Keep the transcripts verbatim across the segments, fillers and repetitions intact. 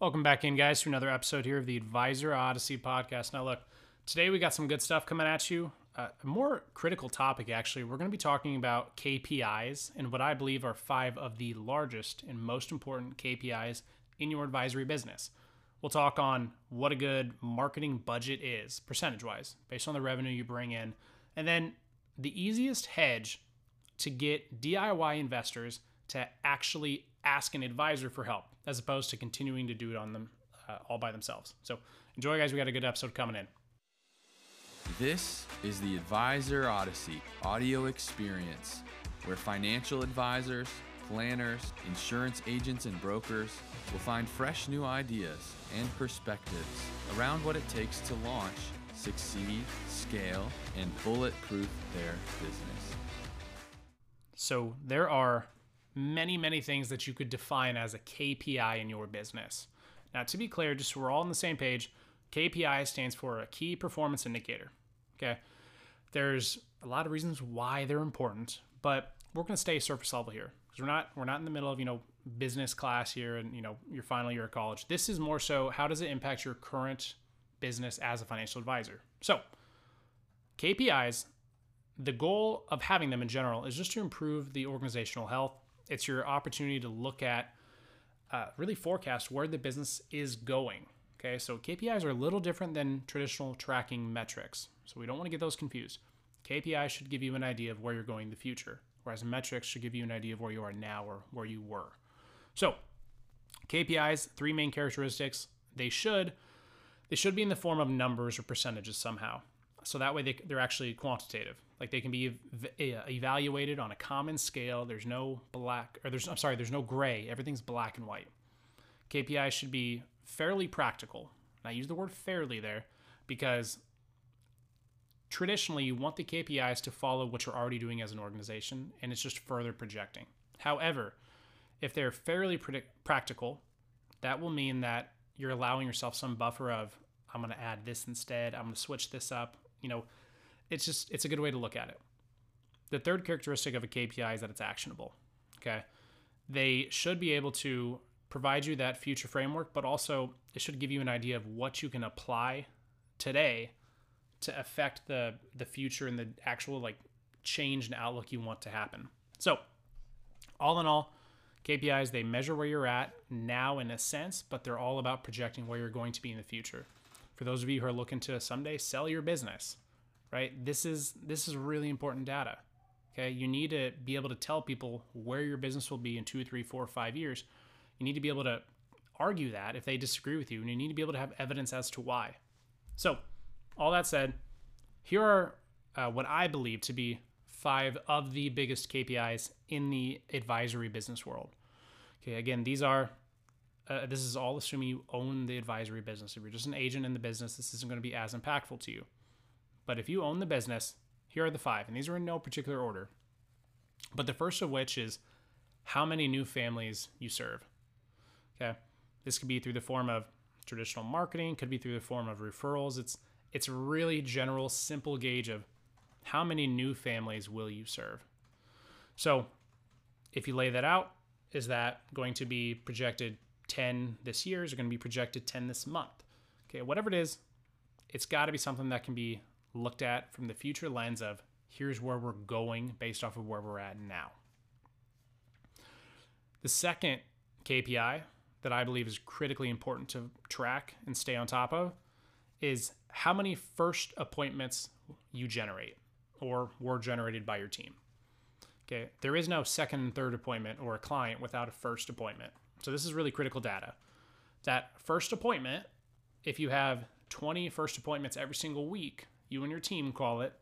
Welcome back in, guys, to another episode here of the Advisor Odyssey podcast. Now, look, today we got some good stuff coming at you. Uh, a more critical topic, actually. We're going to be talking about K P Is and what I believe are five of the largest and most important K P Is in your advisory business. We'll talk on what a good marketing budget is, percentage-wise, based on the revenue you bring in. And then the easiest hedge to get D I Y investors to actually ask an advisor for help, as opposed to continuing to do it on them uh, all by themselves. So enjoy, guys. We got a good episode coming in. This is the Advisor Odyssey audio experience, where financial advisors, planners, insurance agents, and brokers will find fresh new ideas and perspectives around what it takes to launch, succeed, scale, and bulletproof their business. So there are many, many things that you could define as a K P I in your business. Now, to be clear, just so we're all on the same page, K P I stands for a key performance indicator, okay? There's a lot of reasons why they're important, but we're gonna stay surface level here, because we're not we're not in the middle of, you know, business class here and, you know, your final year of college. This is more so, how does it impact your current business as a financial advisor? So K P Is, the goal of having them in general is just to improve the organizational health. It's your opportunity to look at, uh, really forecast where the business is going. Okay, so K P Is are a little different than traditional tracking metrics. So we don't want to get those confused. K P I should give you an idea of where you're going in the future, whereas metrics should give you an idea of where you are now or where you were. So K P Is, three main characteristics. They should, they should be in the form of numbers or percentages somehow. So that way they, they're actually quantitative. Like, they can be ev- evaluated on a common scale. There's no black, or there's, I'm sorry, there's no gray. Everything's black and white. K P Is should be fairly practical. And I use the word fairly there because traditionally you want the K P Is to follow what you're already doing as an organization, and it's just further projecting. However, if they're fairly predict- practical, that will mean that you're allowing yourself some buffer of, I'm going to add this instead, I'm going to switch this up, you know. It's just, it's a good way to look at it. The third characteristic of a K P I is that it's actionable, okay? They should be able to provide you that future framework, but also it should give you an idea of what you can apply today to affect the, the future and the actual, like, change and outlook you want to happen. So all in all, K P Is, they measure where you're at now in a sense, but they're all about projecting where you're going to be in the future. For those of you who are looking to someday sell your business, right? This is this is really important data, okay? You need to be able to tell people where your business will be in two, three, four, five years. You need to be able to argue that if they disagree with you, and you need to be able to have evidence as to why. So all that said, here are uh, what I believe to be five of the biggest K P Is in the advisory business world. Okay, again, these are, uh, this is all assuming you own the advisory business. If you're just an agent in the business, this isn't gonna be as impactful to you. But if you own the business, here are the five, and these are in no particular order. But the first of which is how many new families you serve, okay? This could be through the form of traditional marketing, could be through the form of referrals. It's it's a really general, simple gauge of how many new families will you serve. So if you lay that out, is that going to be projected ten this year? Is it going to be projected ten this month? Okay, whatever it is, it's got to be something that can be looked at from the future lens of, here's where we're going based off of where we're at now. The second K P I that I believe is critically important to track and stay on top of is how many first appointments you generate or were generated by your team. Okay, there is no second and third appointment or a client without a first appointment. So this is really critical data. That first appointment, if you have twenty first appointments every single week, you and your team call it,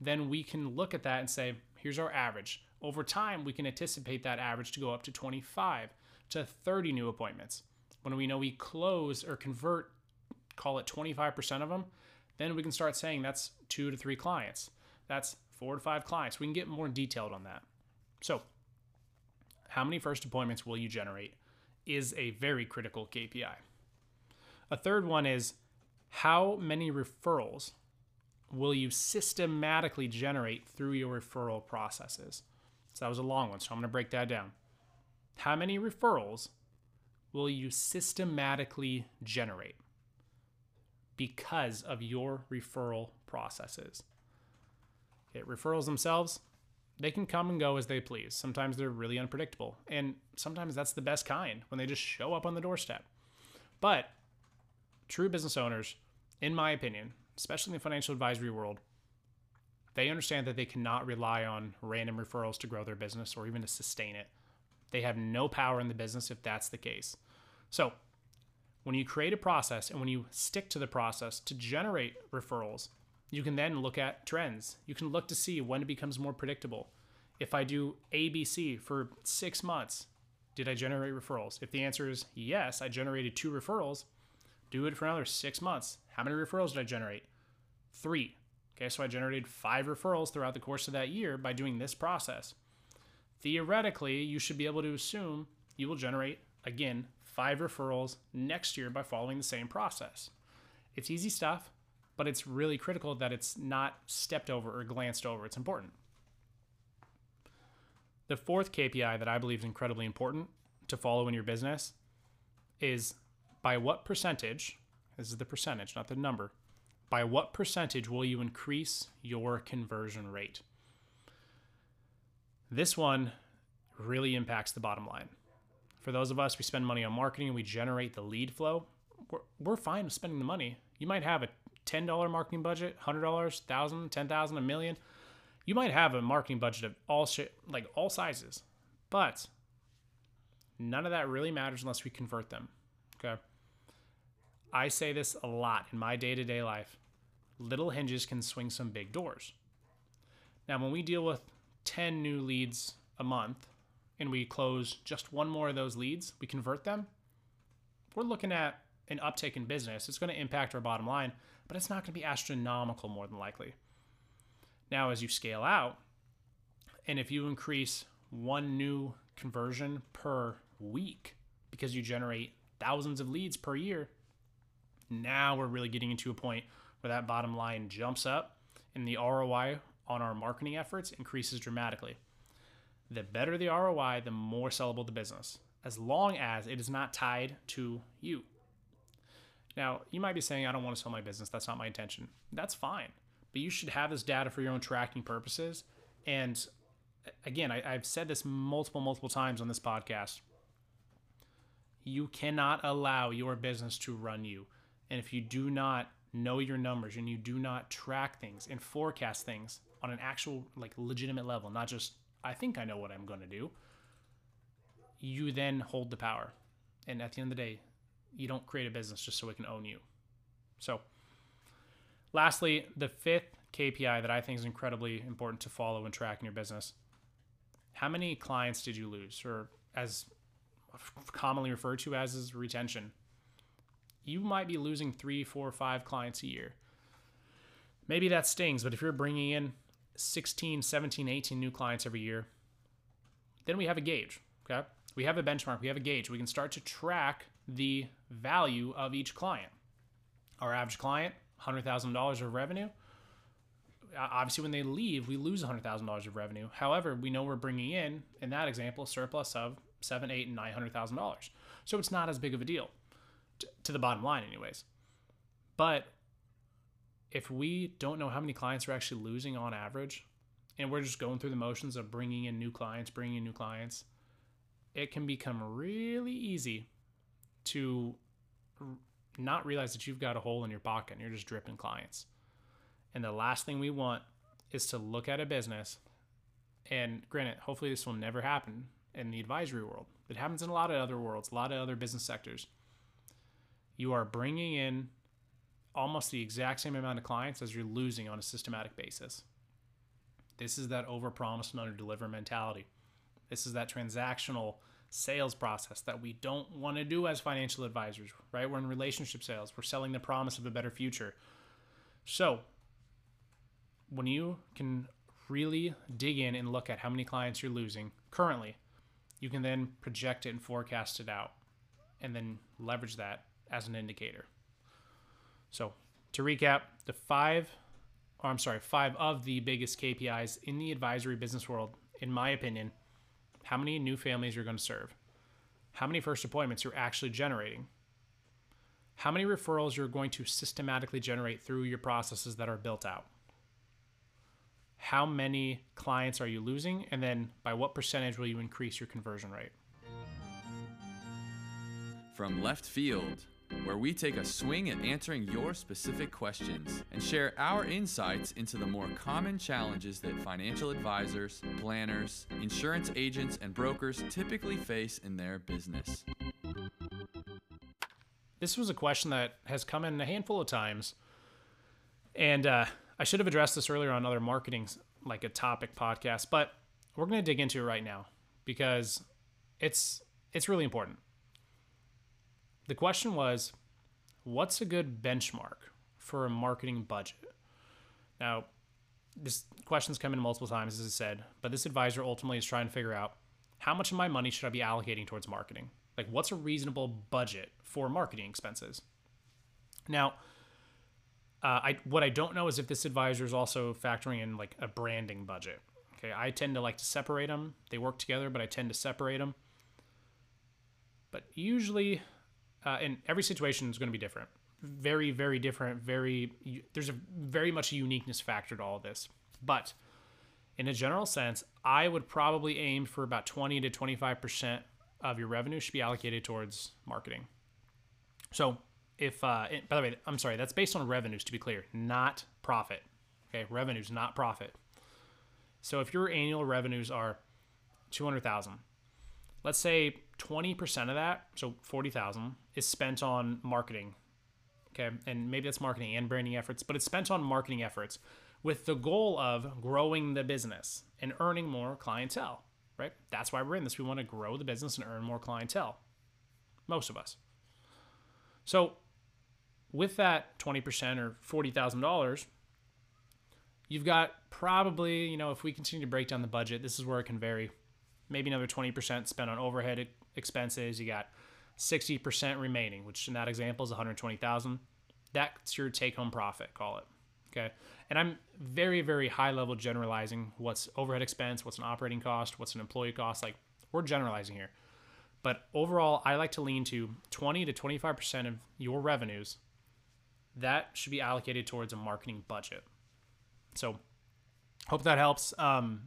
then we can look at that and say, here's our average. Over time, we can anticipate that average to go up to twenty-five to thirty new appointments. When we know we close or convert, call it twenty-five percent of them, then we can start saying that's two to three clients. That's four to five clients. We can get more detailed on that. So how many first appointments will you generate is a very critical K P I. A third one is how many referrals will you systematically generate through your referral processes? So that was a long one, so I'm gonna break that down. How many referrals will you systematically generate because of your referral processes? Okay, referrals themselves, they can come and go as they please. Sometimes they're really unpredictable, and sometimes that's the best kind, when they just show up on the doorstep. But true business owners, in my opinion, especially in the financial advisory world, they understand that they cannot rely on random referrals to grow their business or even to sustain it. They have no power in the business if that's the case. So when you create a process and when you stick to the process to generate referrals, you can then look at trends. You can look to see when it becomes more predictable. If I do A B C for six months, did I generate referrals? If the answer is yes, I generated two referrals, do it for another six months. How many referrals did I generate? Three. Okay, so I generated five referrals throughout the course of that year by doing this process. Theoretically, you should be able to assume you will generate, again, five referrals next year by following the same process. It's easy stuff, but it's really critical that it's not stepped over or glanced over. It's important. The fourth K P I that I believe is incredibly important to follow in your business is by what percentage, this is the percentage, not the number, by what percentage will you increase your conversion rate? This one really impacts the bottom line. For those of us, we spend money on marketing and we generate the lead flow. We're, we're fine with spending the money. You might have a ten dollar marketing budget, one hundred dollars, one thousand dollars, ten thousand dollars, a million. You might have a marketing budget of all shit, like all sizes, but none of that really matters unless we convert them, okay? I say this a lot in my day-to-day life. Little hinges can swing some big doors. Now, when we deal with ten new leads a month and we close just one more of those leads, we convert them, we're looking at an uptick in business. It's going to impact our bottom line, but it's not going to be astronomical more than likely. Now, as you scale out, and if you increase one new conversion per week because you generate thousands of leads per year, now we're really getting into a point where that bottom line jumps up and the R O I on our marketing efforts increases dramatically. The better the R O I, the more sellable the business, as long as it is not tied to you. Now, you might be saying, I don't want to sell my business. That's not my intention. That's fine. But you should have this data for your own tracking purposes. And again, I, I've said this multiple, multiple times on this podcast. You cannot allow your business to run you. And if you do not know your numbers and you do not track things and forecast things on an actual, like, legitimate level, not just, I think I know what I'm going to do, you then hold the power. And at the end of the day, you don't create a business just so it can own you. So lastly, the fifth K P I that I think is incredibly important to follow and track in your business. How many clients did you lose? Or as commonly referred to as is retention. You might be losing three, four, five clients a year. Maybe that stings, but if you're bringing in sixteen, seventeen, eighteen new clients every year, then we have a gauge, okay? We have a benchmark, we have a gauge. We can start to track the value of each client. Our average client, one hundred thousand dollars of revenue. Obviously, when they leave, we lose one hundred thousand dollars of revenue. However, we know we're bringing in, in that example, surplus of seven, eight, and nine hundred thousand dollars. So it's not as big of a deal, to the bottom line anyways. But if we don't know how many clients we're actually losing on average, and we're just going through the motions of bringing in new clients, bringing in new clients, it can become really easy to not realize that you've got a hole in your pocket and you're just dripping clients. And the last thing we want is to look at a business, and granted, hopefully this will never happen in the advisory world. It happens in a lot of other worlds, a lot of other business sectors. You are bringing in almost the exact same amount of clients as you're losing on a systematic basis. This is that overpromise and underdeliver mentality. This is that transactional sales process that we don't want to do as financial advisors, right? We're in relationship sales. We're selling the promise of a better future. So when you can really dig in and look at how many clients you're losing currently, you can then project it and forecast it out and then leverage that as an indicator. So to recap, the five, or I'm sorry, five of the biggest K P Is in the advisory business world, in my opinion, how many new families you're going to serve, how many first deployments you're actually generating, how many referrals you're going to systematically generate through your processes that are built out, how many clients are you losing, and then by what percentage will you increase your conversion rate. From Left Field, where we take a swing at answering your specific questions and share our insights into the more common challenges that financial advisors, planners, insurance agents, and brokers typically face in their business. This was a question that has come in a handful of times, and uh, I should have addressed this earlier on other marketing, like a topic podcast, but we're going to dig into it right now because it's it's really important. The question was, what's a good benchmark for a marketing budget? Now, this question's come in multiple times, as I said, but this advisor ultimately is trying to figure out, how much of my money should I be allocating towards marketing? Like, what's a reasonable budget for marketing expenses? Now, uh, I what I don't know is if this advisor is also factoring in like a branding budget. Okay, I tend to like to separate them. They work together, but I tend to separate them. But usually... Uh, and every situation is going to be different. Very, very different. Very, there's a very much uniqueness factor to all of this. But in a general sense, I would probably aim for about twenty to twenty-five percent of your revenue should be allocated towards marketing. So if, uh, it, by the way, I'm sorry, that's based on revenues, to be clear, not profit. Okay, revenues, not profit. So if your annual revenues are two hundred thousand dollars, let's say twenty percent of that, so forty thousand dollars, is spent on marketing, okay? And maybe that's marketing and branding efforts, but it's spent on marketing efforts with the goal of growing the business and earning more clientele, right? That's why we're in this. We want to grow the business and earn more clientele, most of us. So with that twenty percent or forty thousand dollars, you've got probably, you know, if we continue to break down the budget, this is where it can vary. Maybe another twenty percent spent on overhead expenses. You got sixty percent remaining, which in that example is one hundred twenty thousand dollars. That's your take-home profit, call it. Okay. And I'm very, very high-level generalizing what's overhead expense, what's an operating cost, what's an employee cost. Like, we're generalizing here. But overall, I like to lean to twenty to twenty-five percent of your revenues. That should be allocated towards a marketing budget. So, hope that helps. Um,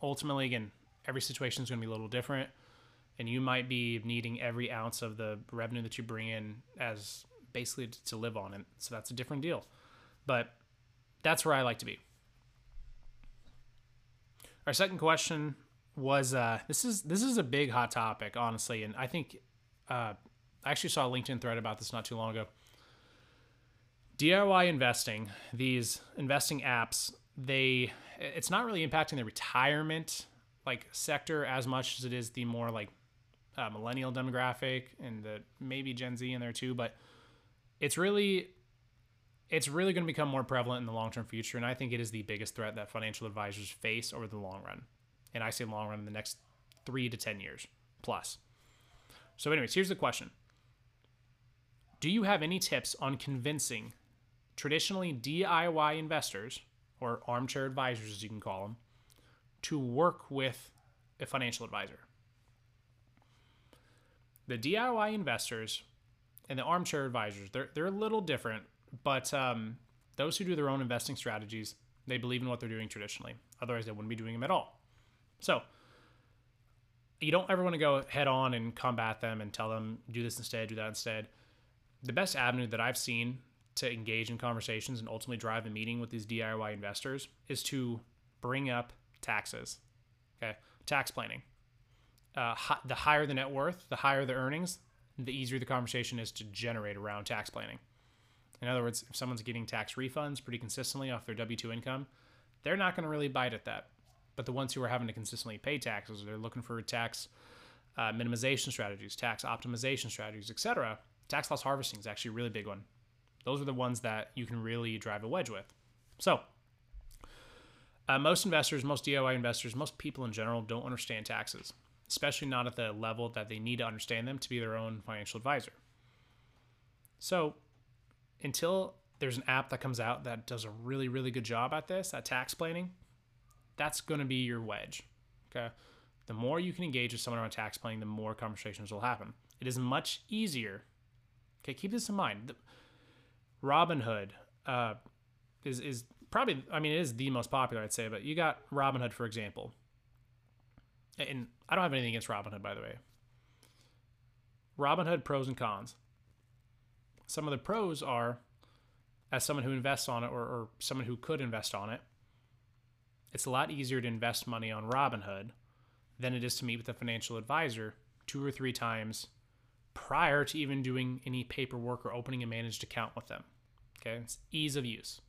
ultimately, again, every situation is going to be a little different, and you might be needing every ounce of the revenue that you bring in as basically to live on. And so that's a different deal, but that's where I like to be. Our second question was, uh, this is, this is a big hot topic, honestly. And I think, uh, I actually saw a LinkedIn thread about this not too long ago. D I Y investing, these investing apps, they, it's not really impacting the retirement like sector as much as it is the more like uh, millennial demographic and the maybe Gen Z in there too, but it's really, it's really going to become more prevalent in the long-term future. And I think it is the biggest threat that financial advisors face over the long run. And I say long run in the next three to ten years plus. So anyways, here's the question. Do you have any tips on convincing traditionally D I Y investors, or armchair advisors as you can call them, to work with a financial advisor? The D I Y investors and the armchair advisors, they're, they're a little different, but um, those who do their own investing strategies, they believe in what they're doing traditionally. Otherwise, they wouldn't be doing them at all. So you don't ever want to go head on and combat them and tell them, do this instead, do that instead. The best avenue that I've seen to engage in conversations and ultimately drive a meeting with these D I Y investors is to bring up taxes, okay? Tax planning. Uh, hi, the higher the net worth, the higher the earnings, the easier the conversation is to generate around tax planning. In other words, if someone's getting tax refunds pretty consistently off their W two income, they're not going to really bite at that. But the ones who are having to consistently pay taxes, they're looking for tax uh, minimization strategies, tax optimization strategies, et cetera. Tax loss harvesting is actually a really big one. Those are the ones that you can really drive a wedge with. So, Uh, most investors, most D I Y investors, most people in general don't understand taxes, especially not at the level that they need to understand them to be their own financial advisor. So until there's an app that comes out that does a really, really good job at this, at tax planning, that's going to be your wedge. Okay. The more you can engage with someone on tax planning, the more conversations will happen. It is much easier. Okay, keep this in mind. The Robinhood uh, is, is probably, I mean, it is the most popular, I'd say, but you got Robinhood, for example. And I don't have anything against Robinhood, by the way. Robinhood pros and cons. Some of the pros are, as someone who invests on it or, or someone who could invest on it, it's a lot easier to invest money on Robinhood than it is to meet with a financial advisor two or three times prior to even doing any paperwork or opening a managed account with them. Okay, it's ease of use.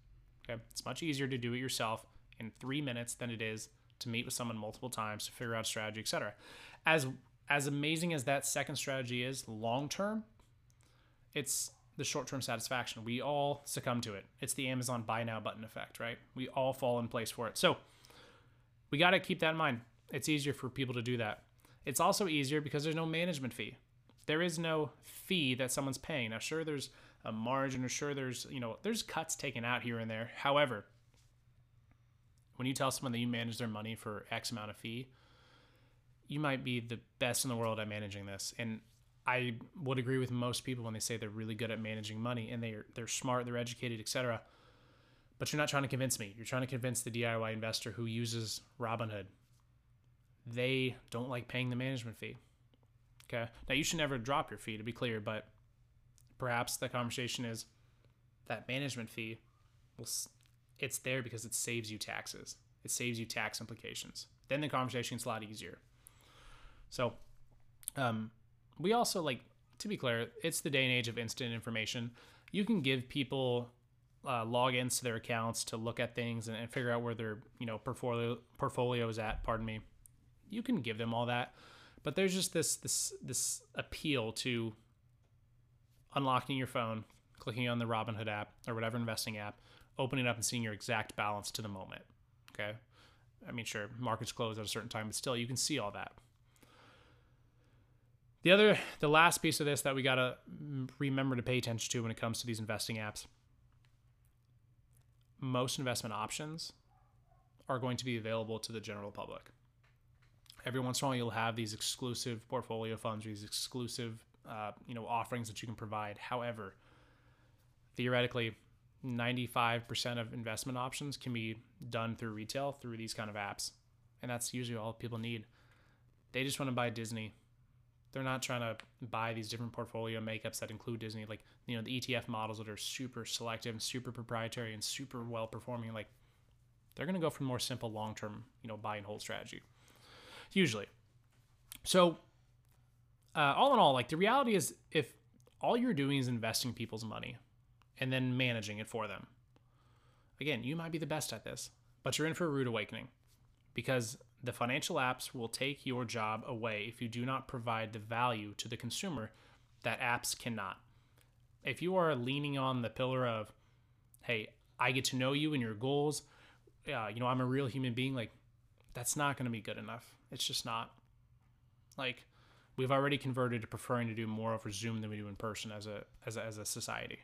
Okay, it's much easier to do it yourself in three minutes than it is to meet with someone multiple times to figure out strategy, et cetera. As as amazing as that second strategy is long term, it's the short-term satisfaction. We all succumb to it. It's the Amazon buy now button effect, right? We all fall in place for it. So we got to keep that in mind. It's easier for people to do that. It's also easier because there's no management fee. There is no fee that someone's paying. Now, sure, there's a margin, or sure, there's, you know, there's cuts taken out here and there. However, when you tell someone that you manage their money for X amount of fee, you might be the best in the world at managing this. And I would agree with most people when they say they're really good at managing money and they're they're smart, they're educated, et cetera. But you're not trying to convince me. You're trying to convince the D I Y investor who uses Robinhood. They don't like paying the management fee. Okay. Now, you should never drop your fee, to be clear, but perhaps the conversation is that management fee, well, it's there because it saves you taxes. It saves you tax implications. Then the conversation is a lot easier. So um, we also, like, to be clear, it's the day and age of instant information. You can give people uh, logins to their accounts to look at things and, and figure out where their, you know, portfolio portfolio is at. Pardon me. You can give them all that, but there's just this this this appeal to unlocking your phone, clicking on the Robinhood app or whatever investing app, opening it up and seeing your exact balance to the moment. Okay, I mean, sure, markets close at a certain time, but still, you can see all that. The other, the last piece of this that we gotta remember to pay attention to when it comes to these investing apps, most investment options are going to be available to the general public. Every once in a while, you'll have these exclusive portfolio funds, or these exclusive, uh, you know, offerings that you can provide. However, theoretically, ninety-five percent of investment options can be done through retail, through these kind of apps, and that's usually all people need. They just want to buy Disney. They're not trying to buy these different portfolio makeups that include Disney, like, you know, the E T F models that are super selective and super proprietary and super well performing. Like, they're going to go for more simple long term, you know, buy and hold strategy, usually. So, uh, all in all, like, the reality is, if all you're doing is investing people's money and then managing it for them, again, you might be the best at this, but you're in for a rude awakening, because the financial apps will take your job away if you do not provide the value to the consumer that apps cannot. If you are leaning on the pillar of, hey, I get to know you and your goals, uh, you know, I'm a real human being, like, that's not going to be good enough. It's just not. Like, we've already converted to preferring to do more over Zoom than we do in person as a as a, as a society.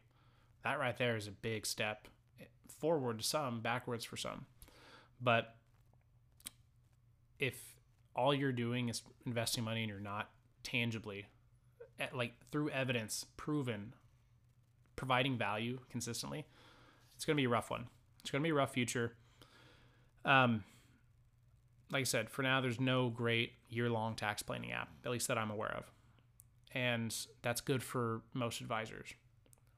That right there is a big step forward to some, backwards for some. But if all you're doing is investing money and you're not tangibly, like, through evidence, proven, providing value consistently, it's going to be a rough one. It's going to be a rough future. Um, like I said, for now, there's no great year-long tax planning app, at least that I'm aware of. And that's good for most advisors.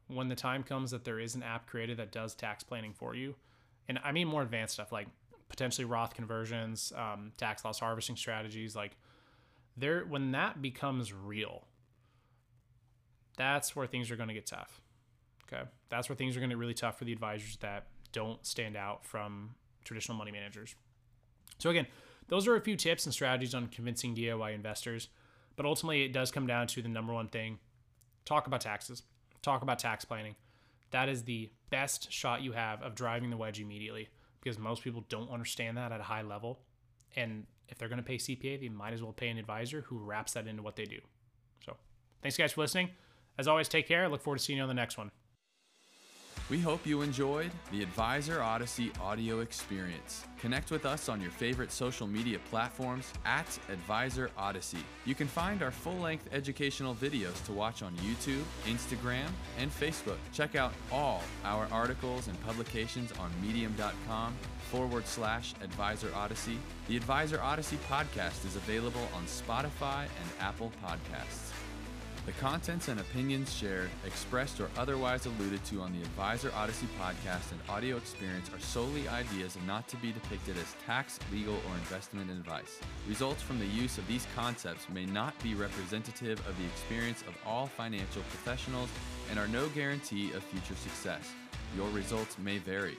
When the time comes that there is an app created that does tax planning for you, and I mean more advanced stuff, like potentially Roth conversions, um, tax loss harvesting strategies, like, there, when that becomes real, that's where things are going to get tough. Okay. That's where things are going to get really tough for the advisors that don't stand out from traditional money managers. So again, those are a few tips and strategies on convincing D I Y investors, but ultimately it does come down to the number one thing: talk about taxes, talk about tax planning. That is the best shot you have of driving the wedge immediately, because most people don't understand that at a high level. And if they're going to pay C P A, they might as well pay an advisor who wraps that into what they do. So thanks guys for listening. As always, take care. I look forward to seeing you on the next one. We hope you enjoyed the Advisor Odyssey audio experience. Connect with us on your favorite social media platforms at Advisor Odyssey. You can find our full-length educational videos to watch on YouTube, Instagram, and Facebook. Check out all our articles and publications on medium.com forward slash Advisor Odyssey. The Advisor Odyssey podcast is available on Spotify and Apple Podcasts. The contents and opinions shared, expressed, or otherwise alluded to on the Advisor Odyssey podcast and audio experience are solely ideas and not to be depicted as tax, legal, or investment advice. Results from the use of these concepts may not be representative of the experience of all financial professionals and are no guarantee of future success. Your results may vary.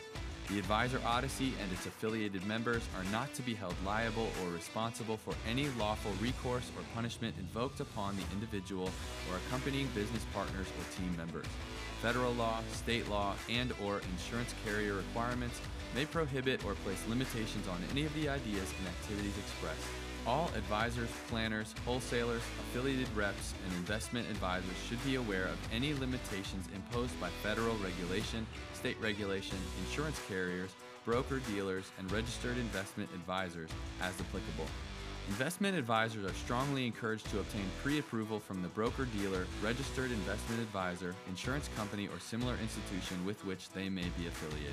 The Advisor Odyssey and its affiliated members are not to be held liable or responsible for any lawful recourse or punishment invoked upon the individual or accompanying business partners or team members. Federal law, state law, and/or insurance carrier requirements may prohibit or place limitations on any of the ideas and activities expressed. All advisors, planners, wholesalers, affiliated reps, and investment advisors should be aware of any limitations imposed by federal regulation, state regulation, insurance carriers, broker-dealers, and registered investment advisors as applicable. Investment advisors are strongly encouraged to obtain pre-approval from the broker-dealer, registered investment advisor, insurance company, or similar institution with which they may be affiliated.